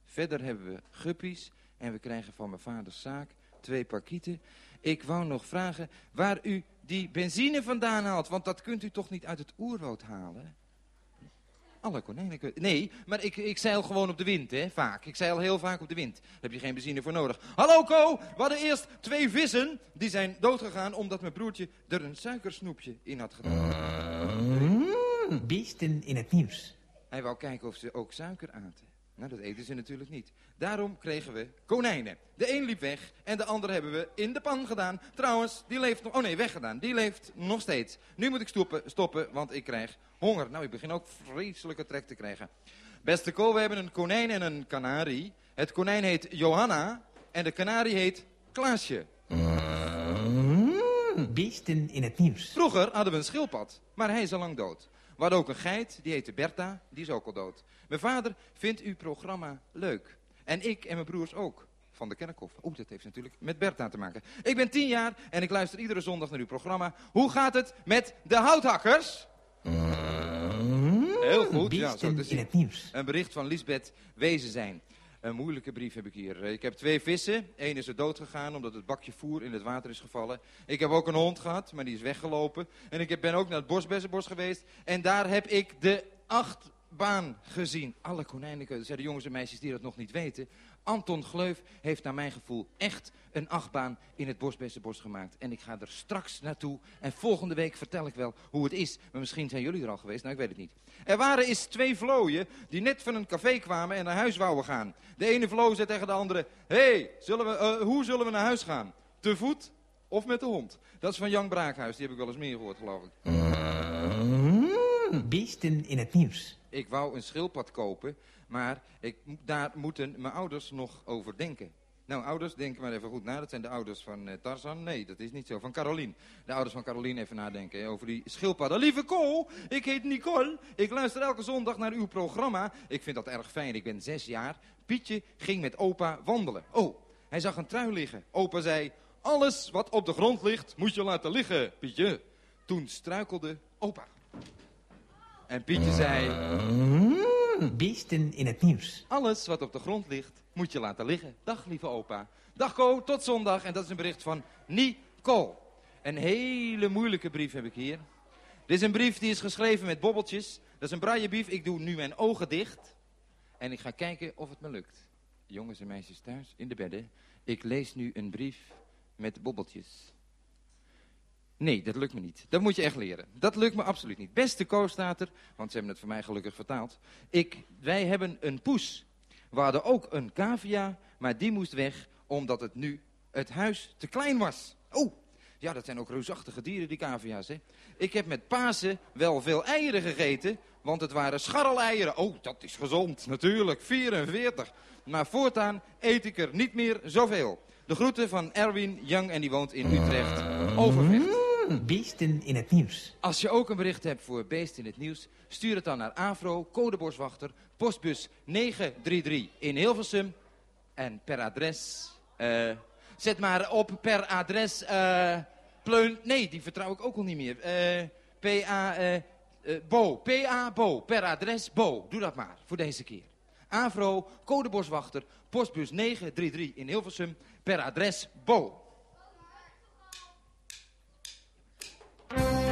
Verder hebben we guppies en we krijgen van mijn vaders zaak 2 parkieten. Ik wou nog vragen waar u die benzine vandaan haalt, want dat kunt u toch niet uit het oerwoud halen? Alle konijnen kunnen... Nee, maar ik zeil gewoon op de wind, hè, vaak. Ik zeil heel vaak op de wind. Daar heb je geen benzine voor nodig. Hallo Ko, we hadden eerst 2 vissen. Die zijn doodgegaan omdat mijn broertje er een suikersnoepje in had gedaan. Beesten in het nieuws. Hij wou kijken of ze ook suiker aten. Nou, dat eten ze natuurlijk niet. Daarom kregen we konijnen. De een liep weg en de andere hebben we in de pan gedaan. Trouwens, die leeft nog... Oh nee, weggedaan. Die leeft nog steeds. Nu moet ik stoppen, want ik krijg honger. Nou, ik begin ook vreselijke trek te krijgen. Beste Ko, we hebben een konijn en een kanarie. Het konijn heet Johanna en de kanarie heet Klaasje. Beesten in het nieuws. Vroeger hadden we een schildpad, maar hij is al lang dood. We hadden ook een geit, die heette Bertha, die is ook al dood. Mijn vader vindt uw programma leuk. En ik en mijn broers ook. Van de Kerkhof. Oeh, dat heeft natuurlijk met Bertha te maken. Ik ben 10 jaar en ik luister iedere zondag naar uw programma. Hoe gaat het met de houthakkers? Heel goed. Ja, zo, dus in het nieuws. Een bericht van Lisbeth Wezenzijn. Een moeilijke brief heb ik hier. Ik heb 2 vissen. 1 is er dood gegaan omdat het bakje voer in het water is gevallen. Ik heb ook een hond gehad, maar die is weggelopen. En ik ben ook naar het Bosbessenbos geweest. En daar heb ik de 8-baan gezien. Alle konijnen, zei de jongens en meisjes die dat nog niet weten. Anton Gleuf heeft naar mijn gevoel echt een 8-baan in het Bosbessenbos gemaakt. En ik ga er straks naartoe. En volgende week vertel ik wel hoe het is. Maar misschien zijn jullie er al geweest. Nou, ik weet het niet. Er waren eens 2 vlooien die net van een café kwamen en naar huis wouden gaan. De ene vloo zei tegen de andere... Hé, hoe zullen we naar huis gaan? Te voet of met de hond? Dat is van Jan Braakhuis. Die heb ik wel eens meer gehoord, geloof ik. Beesten in het nieuws. Ik wou een schildpad kopen, maar daar moeten mijn ouders nog over denken. Nou, ouders, denk maar even goed na. Dat zijn de ouders van Tarzan. Nee, dat is niet zo. Van Caroline. De ouders van Caroline even nadenken over die schildpadden. Lieve Ko, ik heet Nicole. Ik luister elke zondag naar uw programma. Ik vind dat erg fijn. Ik ben 6 jaar. Pietje ging met opa wandelen. Oh, hij zag een trui liggen. Opa zei, alles wat op de grond ligt, moet je laten liggen, Pietje. Toen struikelde opa. En Pietje zei... Beesten in het nieuws. Alles wat op de grond ligt, moet je laten liggen. Dag, lieve opa. Dag, Ko, tot zondag. En dat is een bericht van Nicole. Een hele moeilijke brief heb ik hier. Dit is een brief die is geschreven met bobbeltjes. Dat is een braillebrief. Ik doe nu mijn ogen dicht. En ik ga kijken of het me lukt. Jongens en meisjes thuis, in de bedden. Ik lees nu een brief met bobbeltjes. Nee, dat lukt me niet. Dat moet je echt leren. Dat lukt me absoluut niet. Beste Ko, staat er, want ze hebben het voor mij gelukkig vertaald. Wij hebben een poes. We hadden ook een cavia, maar die moest weg, omdat het nu het huis te klein was. Oh, ja, dat zijn ook reusachtige dieren, die cavia's, hè. Ik heb met Pasen wel veel eieren gegeten, want het waren scharreleieren. Oh, dat is gezond, natuurlijk, 44. Maar voortaan eet ik er niet meer zoveel. De groeten van Erwin Young en die woont in Utrecht, Overvecht. Beesten in het nieuws. Als je ook een bericht hebt voor Beesten in het nieuws, stuur het dan naar AVRO, codeboswachter, postbus 933 in Hilversum. En per adres... zet maar op per adres... Pleun... Nee, die vertrouw ik ook al niet meer. Bo. P.A. Bo. Per adres Bo. Doe dat maar, voor deze keer. AVRO, codeboswachter, postbus 933 in Hilversum. Per adres Bo. Hey!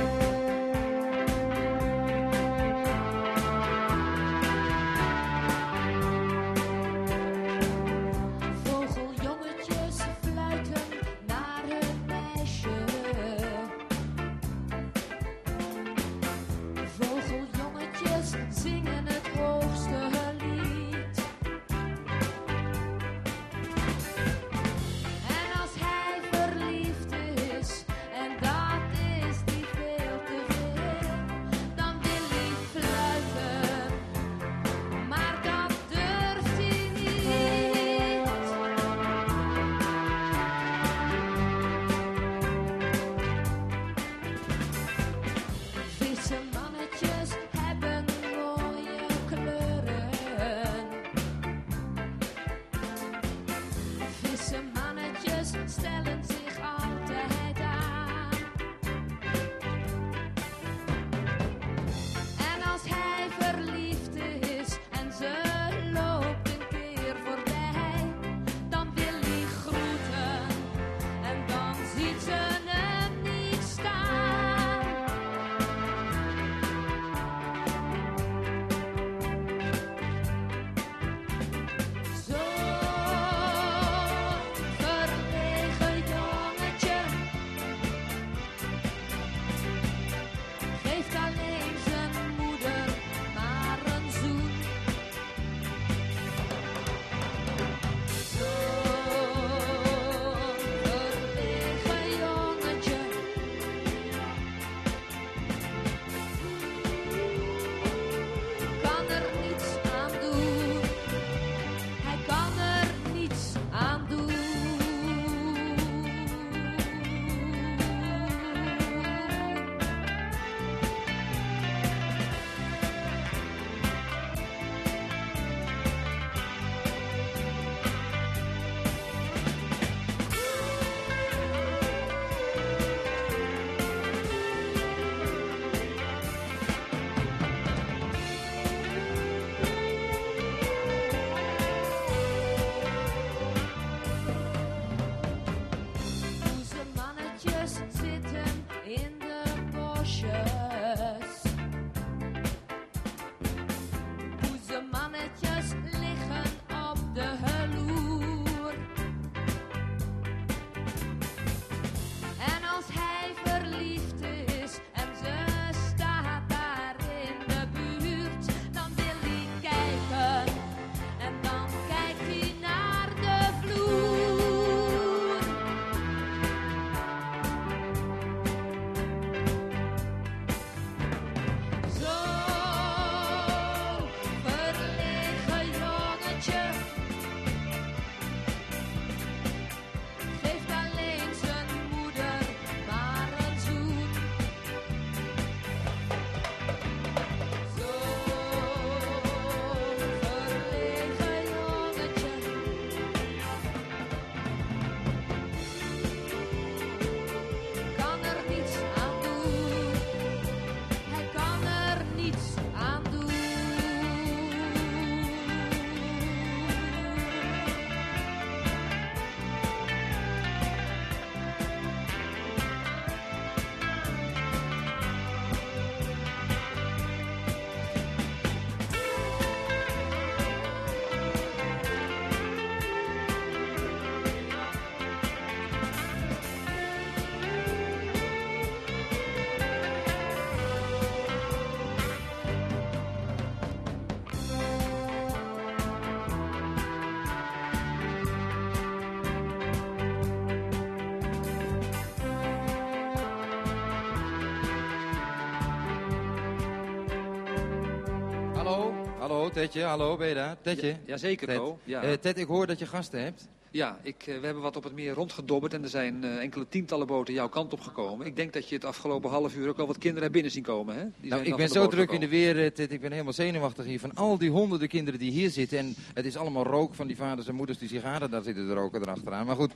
Hallo, hallo Tedje, hallo, ben je daar? Tedje? Ja, jazeker, Ted. Bo. Ja. Ted, ik hoor dat je gasten hebt. Ja, we hebben wat op het meer rondgedobberd en er zijn enkele tientallen boten jouw kant op gekomen. Ik denk dat je het afgelopen half uur ook al wat kinderen hebt binnen zien komen. Hè? Ik ben zo druk in de weer, Ted, ik ben helemaal zenuwachtig hier. Van al die honderden kinderen die hier zitten en het is allemaal rook van die vaders en moeders die sigaren daar zitten te roken erachteraan. Maar goed,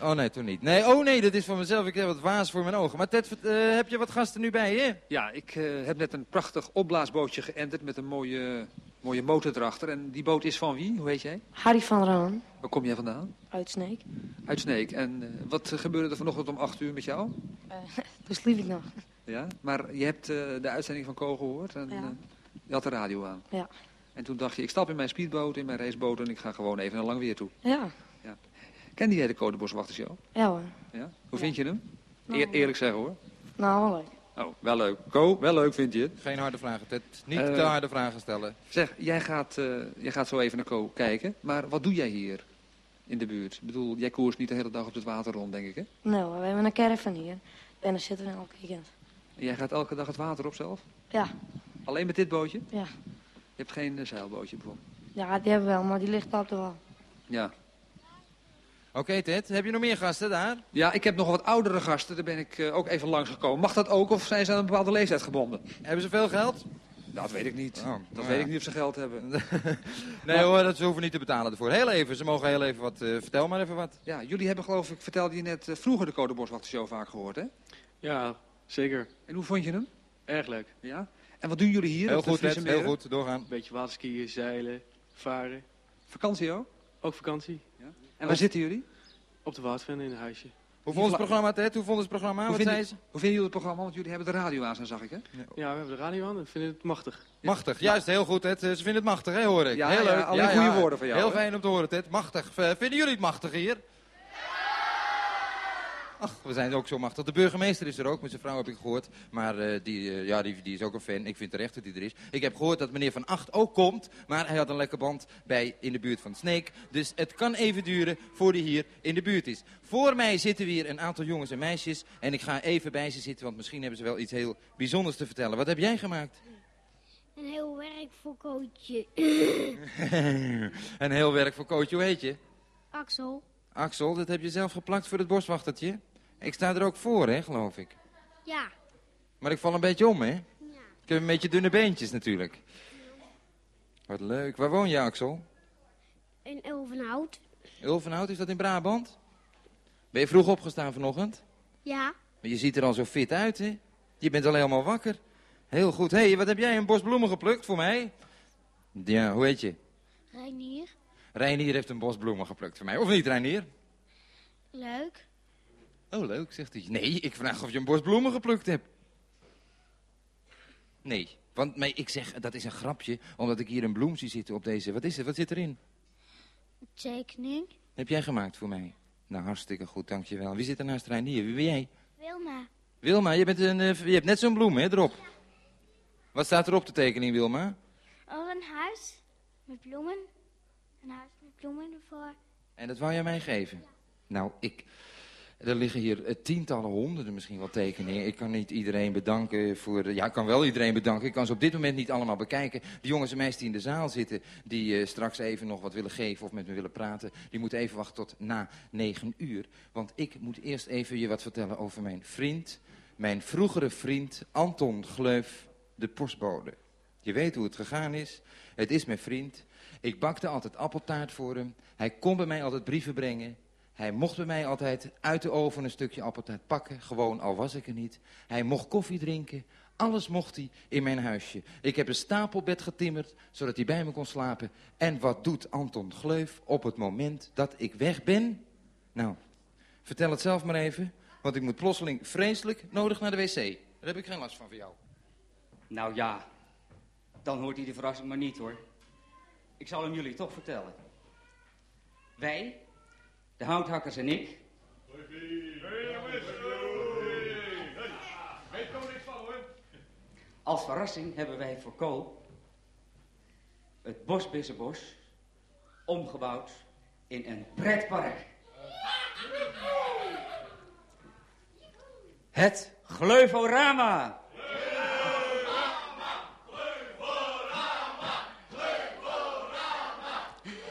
oh nee, toen niet. Nee, oh nee, dat is van mezelf. Ik heb wat waas voor mijn ogen. Maar Ted, heb je wat gasten nu bij je? Ja, ik heb net een prachtig opblaasbootje geënterd met een mooie motor erachter. En die boot is van wie? Hoe heet jij? Harry van Roon. Waar kom jij vandaan? Uit Sneek. Uit Sneek. En wat gebeurde er vanochtend om 8 uur met jou? Toen sliep ik nog. Ja, maar je hebt de uitzending van Ko gehoord en ja. Je had de radio aan. Ja. En toen dacht je, ik stap in mijn speedboot, in mijn raceboot en ik ga gewoon even naar Langweer toe. Ja. Ja. Kende jij de Codeboswachtershow? Ja hoor. Ja? Hoe vind je hem? Eerlijk zeggen hoor. Nou, wel leuk. Oh, wel leuk. Ko, wel leuk vind je het? Geen harde vragen, Ted. Niet te harde vragen stellen. Zeg, jij gaat zo even naar Ko kijken, maar wat doe jij hier in de buurt? Ik bedoel, jij koerst niet de hele dag op het water rond, denk ik, hè? Nee hoor, we hebben een caravan hier. En dan zitten we elk weekend. En jij gaat elke dag het water op zelf? Ja. Alleen met dit bootje? Ja. Je hebt geen zeilbootje bijvoorbeeld? Ja, die hebben we wel, maar die ligt op de wal. Ja. Oké, Ted, heb je nog meer gasten daar? Ja, ik heb nog wat oudere gasten, daar ben ik ook even langs gekomen. Mag dat ook of zijn ze aan een bepaalde leeftijd gebonden? Hebben ze veel geld? Dat weet ik niet. Oh, dat weet ik niet of ze geld hebben. Nee hoor, ze hoeven niet te betalen ervoor. Heel even, ze mogen heel even wat. Vertel maar even wat. Ja, jullie hebben geloof ik, vertelde je net, vroeger de Codeboswachtershow vaak gehoord, hè? Ja, zeker. En hoe vond je hem? Erg leuk. Ja? En wat doen jullie hier? Heel goed, Ted, heel goed, doorgaan. Beetje waterskiën, zeilen, varen. Vakantie ook? Ook vakantie. Ja. En waar zitten jullie? Op de Waardven in een huisje. Hoe vonden ze het programma, Ted? Hoe vonden ze het programma? Wat zei ze? Hoe vinden jullie het programma? Want jullie hebben de radio aan, zag ik, hè? Ja, we hebben de radio aan en vinden het machtig. Machtig, juist. Heel goed, Ted. Ze vinden het machtig, hè, hoor ik. Ja, heel leuk. Ja, alle goede woorden van jou. Heel fijn om te horen, Ted. Machtig. Vinden jullie het machtig hier? Ach, we zijn ook zo machtig. De burgemeester is er ook, met zijn vrouw heb ik gehoord. Maar die is ook een fan. Ik vind terecht dat hij er is. Ik heb gehoord dat meneer Van Acht ook komt. Maar hij had een lekker band bij in de buurt van Sneek. Dus het kan even duren voor die hier in de buurt is. Voor mij zitten we hier een aantal jongens en meisjes. En ik ga even bij ze zitten, want misschien hebben ze wel iets heel bijzonders te vertellen. Wat heb jij gemaakt? Een heel werk voor Kootje. Een heel werk voor Kootje. Hoe heet je? Axel. Axel, dat heb je zelf geplakt voor het boswachtertje. Ik sta er ook voor, hè, geloof ik. Ja. Maar ik val een beetje om, hè? Ja. Ik heb een beetje dunne beentjes, natuurlijk. Ja. Wat leuk. Waar woon je, Axel? In Ulvenhout. Ulvenhout, is dat in Brabant? Ben je vroeg opgestaan vanochtend? Ja. Maar je ziet er al zo fit uit, hè? Je bent al helemaal wakker. Heel goed. Hé, wat heb jij een bos bloemen geplukt voor mij? Ja, hoe heet je? Reinier. Reinier heeft een bos bloemen geplukt voor mij. Of niet, Reinier? Leuk. Oh, leuk, zegt hij. Nee, ik vraag of je een bos bloemen geplukt hebt. Nee, want ik zeg, dat is een grapje, omdat ik hier een bloem zie zitten op deze. Wat is het? Wat zit erin? Een tekening. Heb jij gemaakt voor mij? Nou, hartstikke goed, dankjewel. Wie zit er naast Reinier? Wie ben jij? Wilma. Wilma, je hebt net zo'n bloem, hè, erop. Ja. Wat staat er op de tekening, Wilma? Oh, een huis met bloemen. Een huis met bloemen ervoor. En dat wou jij mij geven? Ja. Nou, er liggen hier tientallen, honderden misschien wel tekeningen. Ik kan niet iedereen bedanken voor... Ja, ik kan wel iedereen bedanken. Ik kan ze op dit moment niet allemaal bekijken. De jongens en meisjes die in de zaal zitten, die straks even nog wat willen geven of met me willen praten, die moeten even wachten tot na 9 uur. Want ik moet eerst even je wat vertellen over mijn vriend. Mijn vroegere vriend, Anton Gleuf, de postbode. Je weet hoe het gegaan is. Het is mijn vriend. Ik bakte altijd appeltaart voor hem. Hij kon bij mij altijd brieven brengen. Hij mocht bij mij altijd uit de oven een stukje appeltaart pakken, gewoon al was ik er niet. Hij mocht koffie drinken, alles mocht hij in mijn huisje. Ik heb een stapelbed getimmerd, zodat hij bij me kon slapen. En wat doet Anton Gleuf op het moment dat ik weg ben? Nou, vertel het zelf maar even, want ik moet plotseling vreselijk nodig naar de wc. Daar heb ik geen last van jou. Nou ja, dan hoort hij de verrassing maar niet hoor. Ik zal hem jullie toch vertellen. Wij... de houthakkers en ik. Als verrassing hebben wij voor Ko het Bosbessenbos omgebouwd in een pretpark. Het Gleuforama.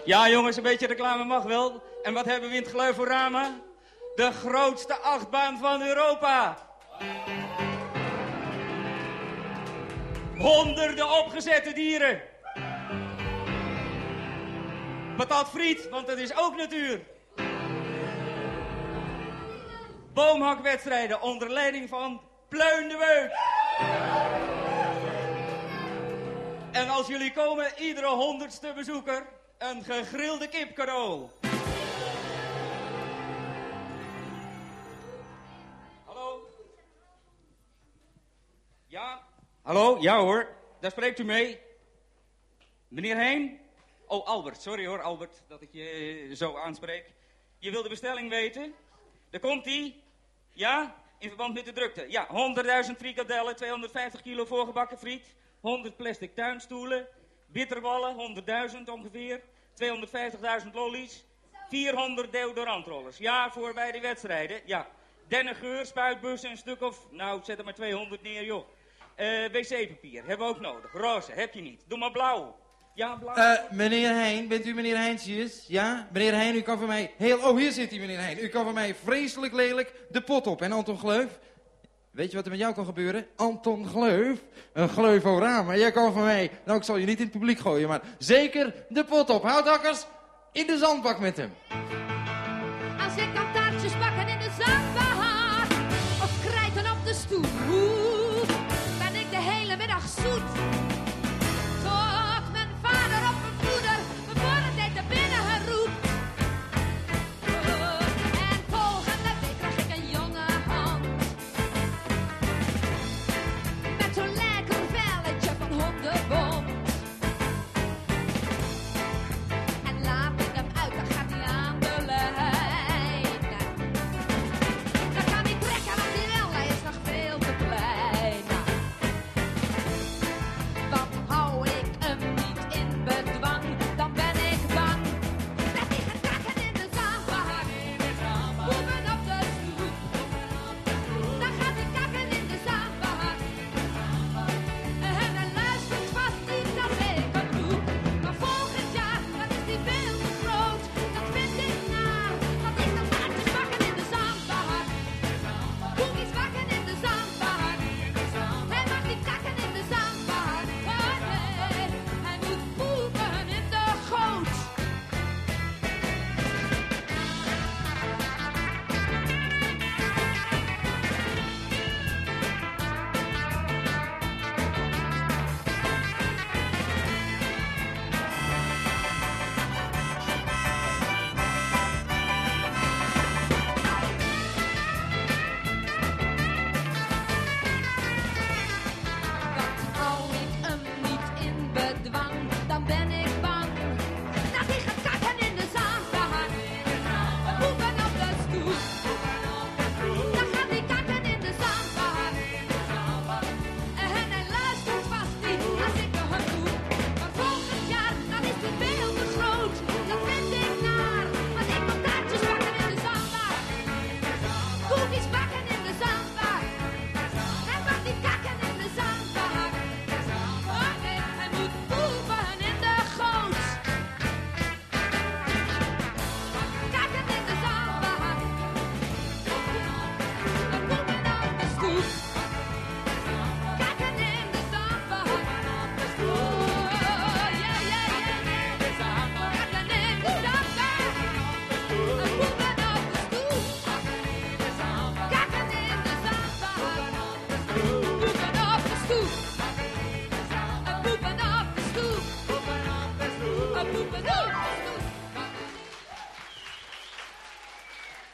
Ja jongens, een beetje reclame mag wel. En wat hebben we in het Gleuforama? De grootste achtbaan van Europa. Honderden opgezette dieren. Patat friet, want het is ook natuur. Boomhakwedstrijden onder leiding van Pleun de Beuk. En als jullie komen, iedere 100ste bezoeker een gegrilde kip cadeau. Hallo? Ja? Hallo? Ja hoor, daar spreekt u mee. Meneer Heijn? Oh, Albert. Sorry hoor, Albert, dat ik je zo aanspreek. Je wil de bestelling weten? Daar komt die. Ja? In verband met de drukte. Ja, 100.000 frikadellen, 250 kilo voorgebakken friet, 100 plastic tuinstoelen, bitterballen, 100.000 ongeveer, 250.000 lollies, 400 deodorantrollers. Ja, voor bij de wedstrijden, ja. Dennengeur, spuitbussen, een stuk of, nou, zet er maar 200 neer, joh. Wc-papier, hebben we ook nodig. Roze, heb je niet. Doe maar blauw. Ja, blauw. Meneer Heijn, bent u meneer Heintjes? Ja? Meneer Heijn, u kan voor mij heel... Oh, hier zit hij, meneer Heijn. U kan voor mij vreselijk lelijk de pot op. En Anton Gleuf... Weet je wat er met jou kan gebeuren? Anton Gleuf, een Gleuforama. Jij kan van mij, nou ik zal je niet in het publiek gooien, maar zeker de pot op. Houthakkers, in de zandbak met hem. Als ik kan taartjes bakken in de zandbak, of krijten op de stoep, ben ik de hele middag zoet. Tot mijn vader of mijn moeder me voor een tijd naar binnen geroept.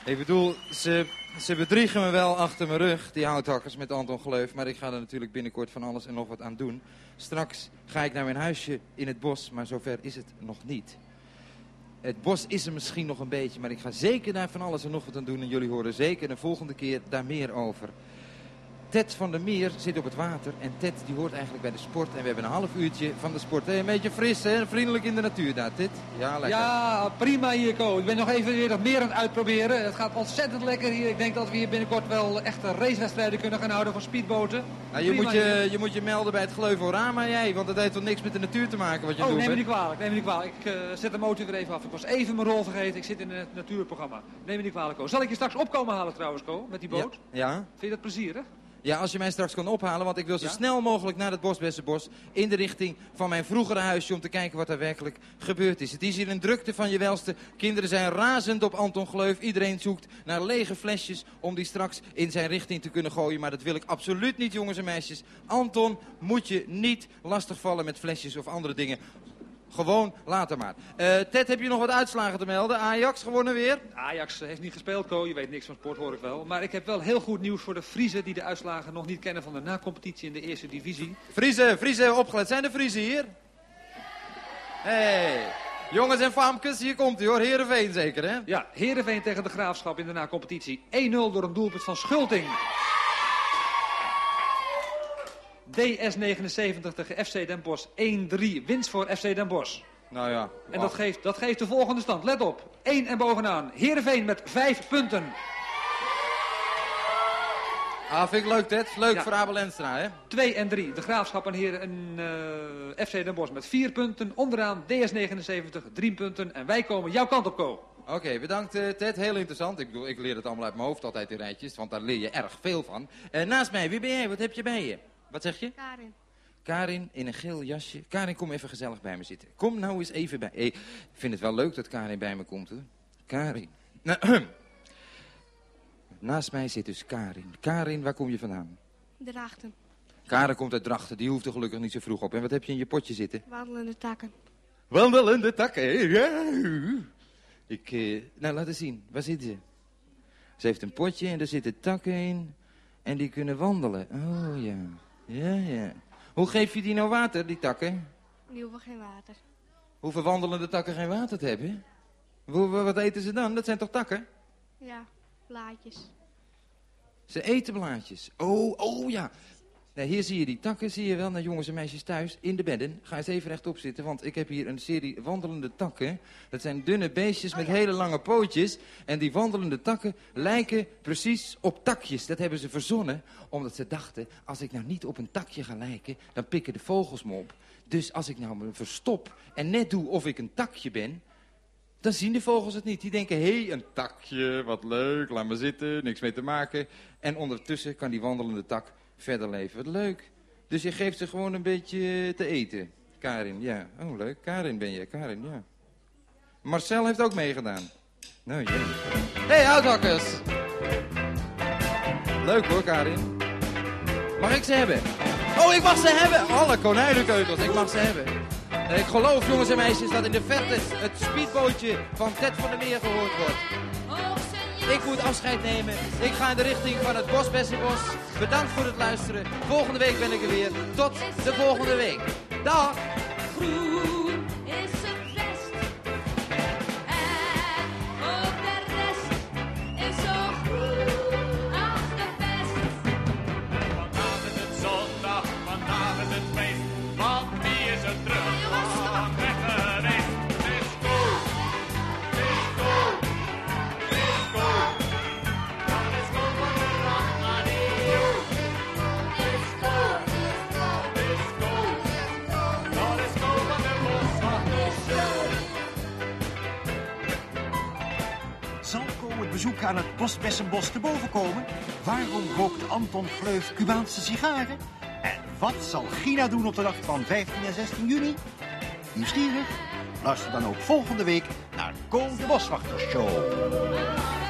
Ik bedoel, ze bedriegen me wel achter mijn rug, die houthakkers met Anton Gleuf. Maar ik ga er natuurlijk binnenkort van alles en nog wat aan doen. Straks ga ik naar mijn huisje in het bos, maar zover is het nog niet. Het bos is er misschien nog een beetje, maar ik ga zeker daar van alles en nog wat aan doen. En jullie horen zeker de volgende keer daar meer over. Ted van der Meer zit op het water en Ted die hoort eigenlijk bij de sport. En we hebben een half uurtje van de sport. Een beetje fris en vriendelijk in de natuur daar, Ted. Ja, lekker. Ja, prima hier, Ko. Ik ben nog even weer nog meer aan het uitproberen. Het gaat ontzettend lekker hier. Ik denk dat we hier binnenkort wel echte racewedstrijden kunnen gaan houden voor speedboten. Nou, je moet je melden bij het Gleuforama, jij. Want dat heeft toch niks met de natuur te maken wat je doet. Neem me niet kwalijk. Ik zet de motor weer even af. Ik was even mijn rol vergeten. Ik zit in het natuurprogramma. Neem me niet kwalijk, Ko. Zal ik je straks opkomen halen trouwens, Ko, met die boot? Ja. Vind je dat plezierig? Ja, als je mij straks kan ophalen, want ik wil zo snel mogelijk naar het Bosbessenbos in de richting van mijn vroegere huisje om te kijken wat er werkelijk gebeurd is. Het is hier een drukte van je welste. Kinderen zijn razend op Anton Gleuf. Iedereen zoekt naar lege flesjes om die straks in zijn richting te kunnen gooien. Maar dat wil ik absoluut niet, jongens en meisjes. Anton moet je niet lastigvallen met flesjes of andere dingen. Gewoon later maar. Ted, heb je nog wat uitslagen te melden? Ajax gewonnen weer? Ajax heeft niet gespeeld, Ko. Je weet niks van sport, hoor ik wel. Maar ik heb wel heel goed nieuws voor de Friezen die de uitslagen nog niet kennen van de na-competitie in de eerste divisie. Friezen, opgelet. Zijn de Friezen hier? Hey. Jongens en faamkes, hier komt hij hoor. Heerenveen zeker, hè? Ja, Heerenveen tegen de Graafschap in de na-competitie. 1-0 door een doelpunt van Schulting. DS-79 tegen FC Den Bosch. 1-3. Winst voor FC Den Bosch. Nou ja. Wow. En dat geeft de volgende stand. Let op. 1 en bovenaan. Heerenveen met 5 punten. Ah, vind ik leuk, Ted. Leuk voor Abel Enstra, hè? 2 en 3. De Graafschap en Heren en FC Den Bosch met 4 punten. Onderaan DS-79, 3 punten. En wij komen jouw kant op, Ko. Oké, bedankt Ted. Heel interessant. Ik bedoel, ik leer het allemaal uit mijn hoofd altijd in rijtjes. Want daar leer je erg veel van. Naast mij, wie ben jij? Wat heb je bij je? Wat zeg je? Karin. Karin in een geel jasje. Karin, kom even gezellig bij me zitten. Kom nou eens even bij... Ik vind het wel leuk dat Karin bij me komt, hoor. Karin. Naast mij zit dus Karin. Karin, waar kom je vandaan? Drachten. Karin komt uit Drachten. Die hoeft er gelukkig niet zo vroeg op. En wat heb je in je potje zitten? Wandelende takken. Wandelende takken? Ja. Nou, laat eens zien. Waar zit ze? Ze heeft een potje en er zitten takken in. En die kunnen wandelen. Oh, ja. Ja, ja. Hoe geef je die nou water, die takken? Die hoeven geen water. Hoeven wandelende takken geen water te hebben? Wat eten ze dan? Dat zijn toch takken? Ja, blaadjes. Ze eten blaadjes. Oh, ja. Nou, hier zie je die takken, zie je wel. Nou, jongens en meisjes thuis, in de bedden. Ga eens even rechtop zitten, want ik heb hier een serie wandelende takken. Dat zijn dunne beestjes met hele lange pootjes. En die wandelende takken lijken precies op takjes. Dat hebben ze verzonnen, omdat ze dachten... als ik nou niet op een takje ga lijken, dan pikken de vogels me op. Dus als ik nou me verstop en net doe of ik een takje ben... dan zien de vogels het niet. Die denken, hé, een takje, wat leuk, laat maar zitten, niks mee te maken. En ondertussen kan die wandelende tak... verder leven. Wat leuk. Dus je geeft ze gewoon een beetje te eten. Karin, ja. Oh, leuk. Karin ben je. Karin, ja. Marcel heeft ook meegedaan. Nou, ja. Hey, houthakkers! Leuk hoor, Karin. Mag ik ze hebben? Oh, ik mag ze hebben! Alle konijnenkeutels, ik mag ze hebben. Ik geloof, jongens en meisjes, dat in de verte het speedbootje van Ted van der Meer gehoord wordt. Ik moet afscheid nemen. Ik ga in de richting van het Bosbessenbos. Bedankt voor het luisteren. Volgende week ben ik er weer. Tot de volgende week. Dag! Groen is het best. En ook de rest is zo groen als de best. Vandaag is het zondag, vandaag is het feest. Want wie is er terug van weggereisd? Het is goed, het is goed. Bezoek aan het Bosbessenbos te boven komen? Waarom rookt Anton Gleuf Cubaanse sigaren? En wat zal Gina doen op de dag van 15 en 16 juni? Nieuwsgierig? Luister dan ook volgende week naar Ko de Boswachtershow.